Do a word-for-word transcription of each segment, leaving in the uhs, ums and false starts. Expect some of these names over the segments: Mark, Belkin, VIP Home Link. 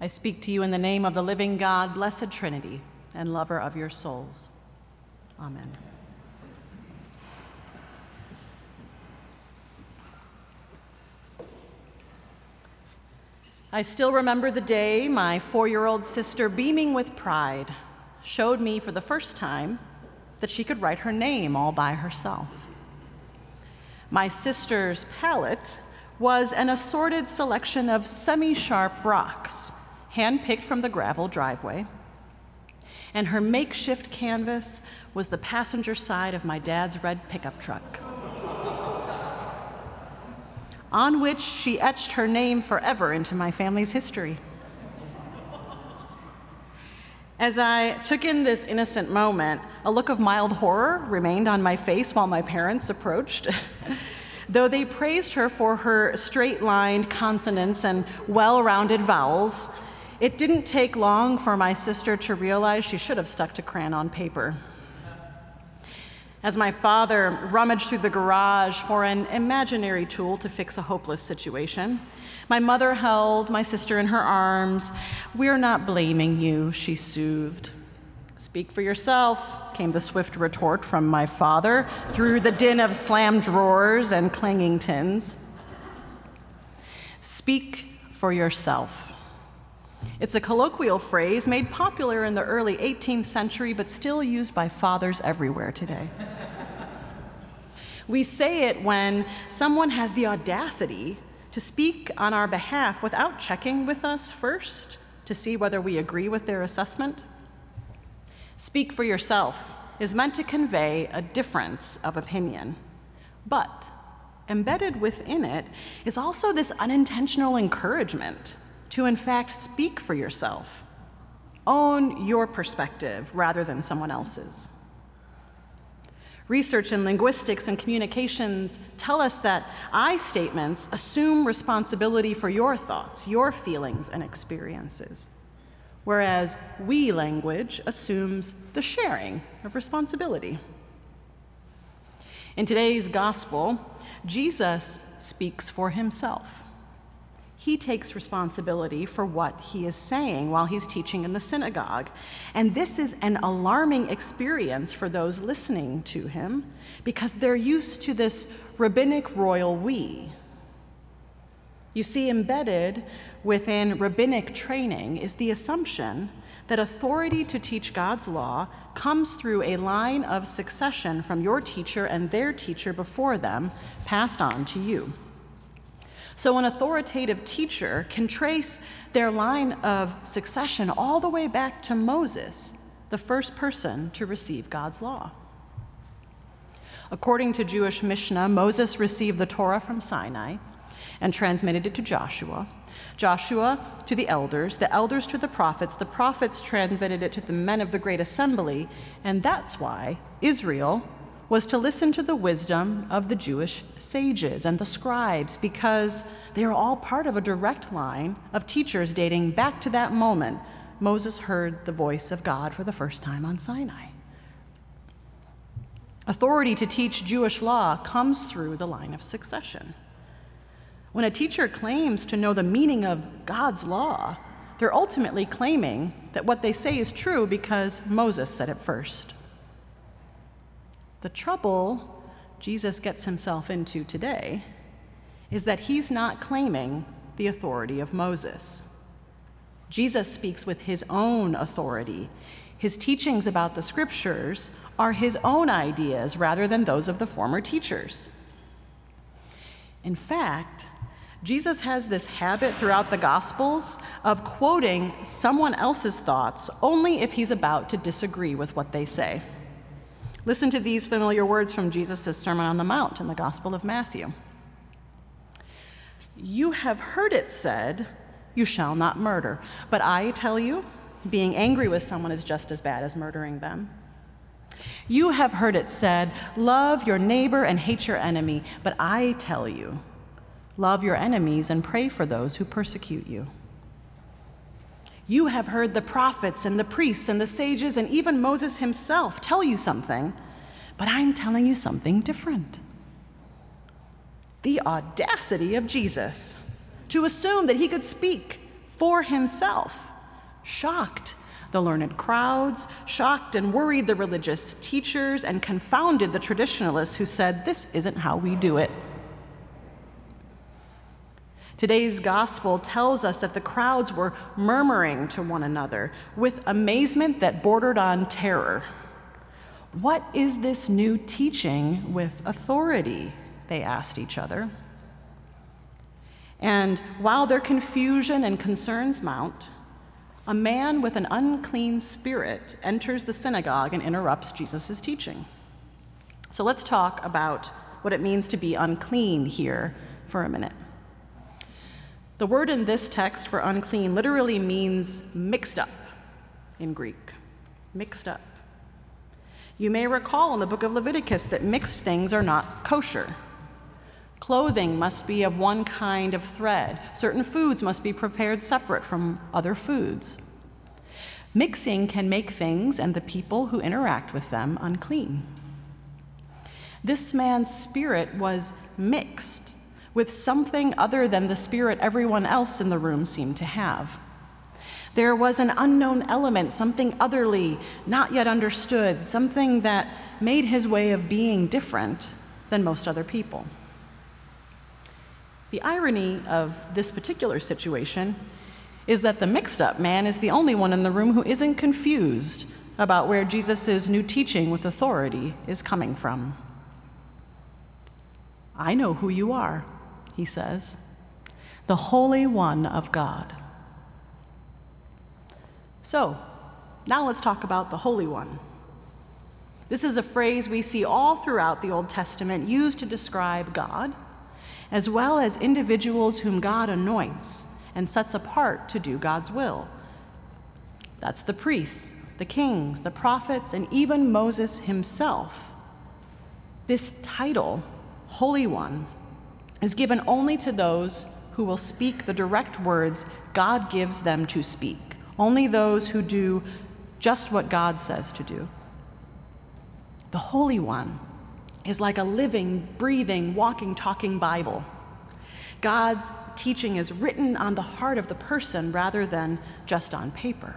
I speak to you in the name of the living God, blessed Trinity, and lover of your souls. Amen. I still remember the day my four-year-old sister, beaming with pride, showed me for the first time that she could write her name all by herself. My sister's palette was an assorted selection of semi-sharp rocks, hand-picked from the gravel driveway, and her makeshift canvas was the passenger side of my dad's red pickup truck, on which she etched her name forever into my family's history. As I took in this innocent moment, a look of mild horror remained on my face while my parents approached, though they praised her for her straight-lined consonants and well-rounded vowels. It didn't take long for my sister to realize she should have stuck to crayon on paper. As my father rummaged through the garage for an imaginary tool to fix a hopeless situation, my mother held my sister in her arms. "We're not blaming you," she soothed. "Speak for yourself," came the swift retort from my father through the din of slammed drawers and clanging tins. Speak for yourself. It's a colloquial phrase made popular in the early eighteenth century, but still used by fathers everywhere today. We say it when someone has the audacity to speak on our behalf without checking with us first to see whether we agree with their assessment. Speak for yourself is meant to convey a difference of opinion, but embedded within it is also this unintentional encouragement to, in fact, speak for yourself. Own your perspective rather than someone else's. Research in linguistics and communications tell us that I statements assume responsibility for your thoughts, your feelings, and experiences, whereas we language assumes the sharing of responsibility. In today's gospel, Jesus speaks for himself. He takes responsibility for what he is saying while he's teaching in the synagogue. And this is an alarming experience for those listening to him, because they're used to this rabbinic royal we. You see, embedded within rabbinic training is the assumption that authority to teach God's law comes through a line of succession from your teacher and their teacher before them, passed on to you. So an authoritative teacher can trace their line of succession all the way back to Moses, the first person to receive God's law. According to Jewish Mishnah, Moses received the Torah from Sinai and transmitted it to Joshua, Joshua to the elders, the elders to the prophets, the prophets transmitted it to the men of the great assembly, and that's why Israel was to listen to the wisdom of the Jewish sages and the scribes, because they are all part of a direct line of teachers dating back to that moment Moses heard the voice of God for the first time on Sinai. Authority to teach Jewish law comes through the line of succession. When a teacher claims to know the meaning of God's law, they're ultimately claiming that what they say is true because Moses said it first. The trouble Jesus gets himself into today is that he's not claiming the authority of Moses. Jesus speaks with his own authority. His teachings about the scriptures are his own ideas rather than those of the former teachers. In fact, Jesus has this habit throughout the Gospels of quoting someone else's thoughts only if he's about to disagree with what they say. Listen to these familiar words from Jesus' Sermon on the Mount in the Gospel of Matthew. "You have heard it said, 'You shall not murder.' But I tell you, being angry with someone is just as bad as murdering them. You have heard it said, 'Love your neighbor and hate your enemy.' But I tell you, love your enemies and pray for those who persecute you. You have heard the prophets and the priests and the sages and even Moses himself tell you something, but I'm telling you something different." The audacity of Jesus to assume that he could speak for himself, shocked the learned crowds, shocked and worried the religious teachers, and confounded the traditionalists who said, this isn't how we do it. Today's gospel tells us that the crowds were murmuring to one another with amazement that bordered on terror. What is this new teaching with authority? They asked each other. And while their confusion and concerns mount, a man with an unclean spirit enters the synagogue and interrupts Jesus' teaching. So let's talk about what it means to be unclean here for a minute. The word in this text for unclean literally means mixed up in Greek, mixed up. You may recall in the book of Leviticus that mixed things are not kosher. Clothing must be of one kind of thread. Certain foods must be prepared separate from other foods. Mixing can make things and the people who interact with them unclean. This man's spirit was mixed with something other than the spirit everyone else in the room seemed to have. There was an unknown element, something otherly, not yet understood, something that made his way of being different than most other people. The irony of this particular situation is that the mixed-up man is the only one in the room who isn't confused about where Jesus' new teaching with authority is coming from. I know who you are, he says, the Holy One of God. So, now let's talk about the Holy One. This is a phrase we see all throughout the Old Testament used to describe God, as well as individuals whom God anoints and sets apart to do God's will. That's the priests, the kings, the prophets, and even Moses himself. This title, Holy One, is given only to those who will speak the direct words God gives them to speak, only those who do just what God says to do. The Holy One is like a living, breathing, walking, talking Bible. God's teaching is written on the heart of the person rather than just on paper.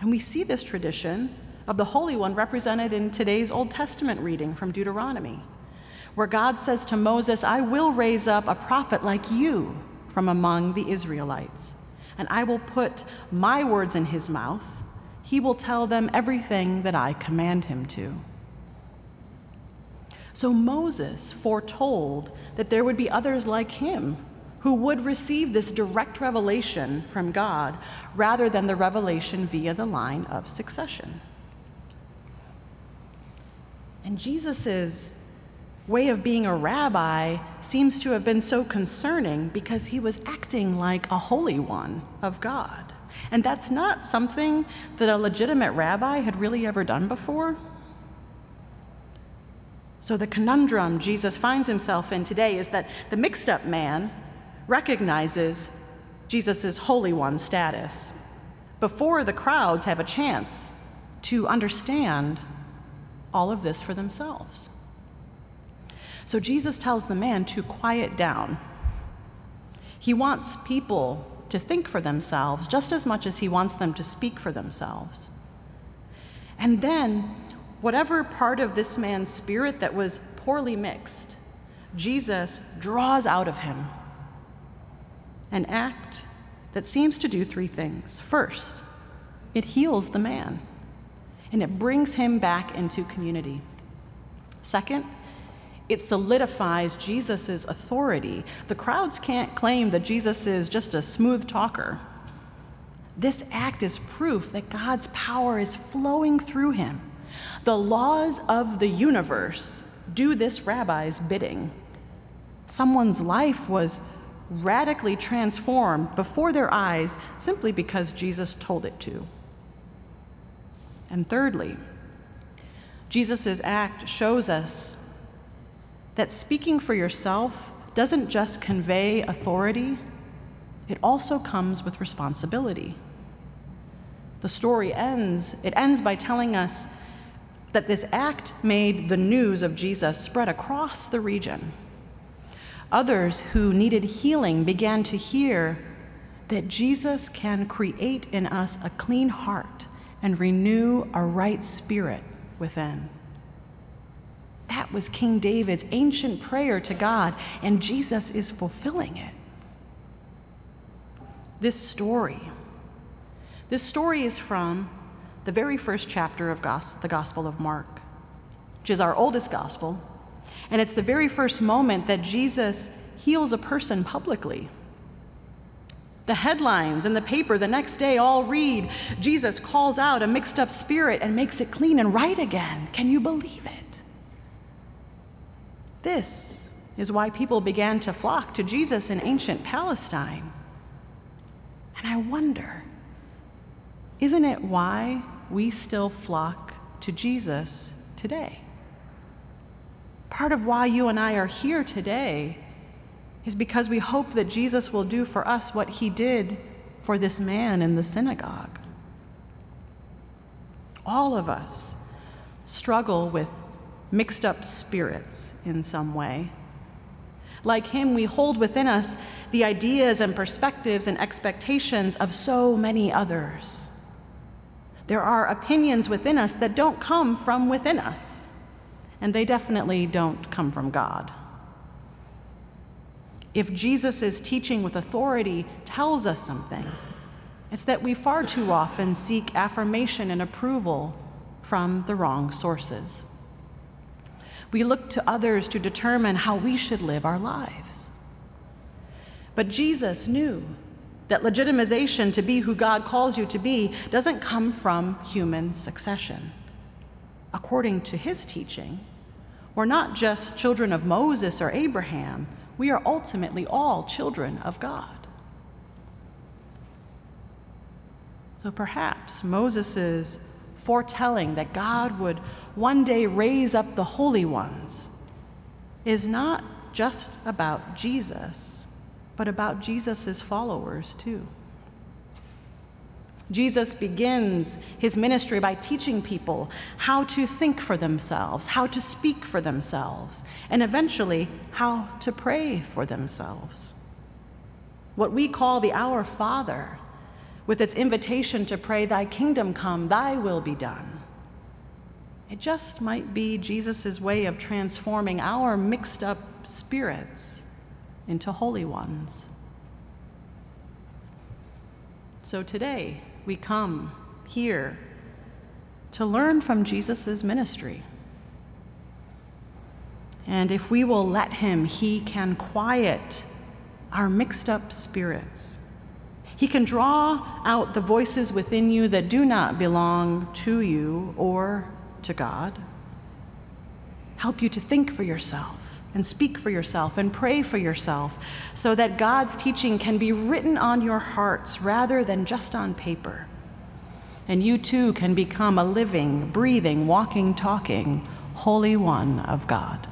And we see this tradition of the Holy One represented in today's Old Testament reading from Deuteronomy, where God says to Moses, I will raise up a prophet like you from among the Israelites, and I will put my words in his mouth. He will tell them everything that I command him to. So Moses foretold that there would be others like him who would receive this direct revelation from God rather than the revelation via the line of succession. And Jesus's way of being a rabbi seems to have been so concerning because he was acting like a holy one of God. And that's not something that a legitimate rabbi had really ever done before. So the conundrum Jesus finds himself in today is that the mixed-up man recognizes Jesus' Holy One status before the crowds have a chance to understand all of this for themselves. So Jesus tells the man to quiet down. He wants people to think for themselves just as much as he wants them to speak for themselves. And then, whatever part of this man's spirit that was poorly mixed, Jesus draws out of him an act that seems to do three things. First, it heals the man, and it brings him back into community. Second, it solidifies Jesus' authority. The crowds can't claim that Jesus is just a smooth talker. This act is proof that God's power is flowing through him. The laws of the universe do this rabbi's bidding. Someone's life was radically transformed before their eyes simply because Jesus told it to. And thirdly, Jesus' act shows us that speaking for yourself doesn't just convey authority, it also comes with responsibility. The story ends, it ends by telling us that this act made the news of Jesus spread across the region. Others who needed healing began to hear that Jesus can create in us a clean heart and renew a right spirit within. That was King David's ancient prayer to God, and Jesus is fulfilling it. This story, this story is from the very first chapter of the Gospel of Mark, which is our oldest gospel, and it's the very first moment that Jesus heals a person publicly. The headlines in the paper the next day all read, Jesus calls out a mixed up spirit and makes it clean and right again. Can you believe it? This is why people began to flock to Jesus in ancient Palestine. And I wonder, isn't it why we still flock to Jesus today? Part of why you and I are here today is because we hope that Jesus will do for us what he did for this man in the synagogue. All of us struggle with mixed up spirits in some way. Like him, we hold within us the ideas and perspectives and expectations of so many others. There are opinions within us that don't come from within us, and they definitely don't come from God. If Jesus' teaching with authority tells us something, it's that we far too often seek affirmation and approval from the wrong sources. We look to others to determine how we should live our lives. But Jesus knew that legitimization to be who God calls you to be doesn't come from human succession. According to his teaching, we're not just children of Moses or Abraham. We are ultimately all children of God. So perhaps Moses' foretelling that God would one day raise up the holy ones is not just about Jesus, but about Jesus' followers too. Jesus begins his ministry by teaching people how to think for themselves, how to speak for themselves, and eventually how to pray for themselves. What we call the Our Father, with its invitation to pray, "Thy kingdom come, thy will be done," it just might be Jesus' way of transforming our mixed up spirits into holy ones. So today, we come here to learn from Jesus' ministry. And if we will let him, he can quiet our mixed up spirits. He can draw out the voices within you that do not belong to you or to God, help you to think for yourself and speak for yourself and pray for yourself so that God's teaching can be written on your hearts rather than just on paper. And you too can become a living, breathing, walking, talking, holy one of God.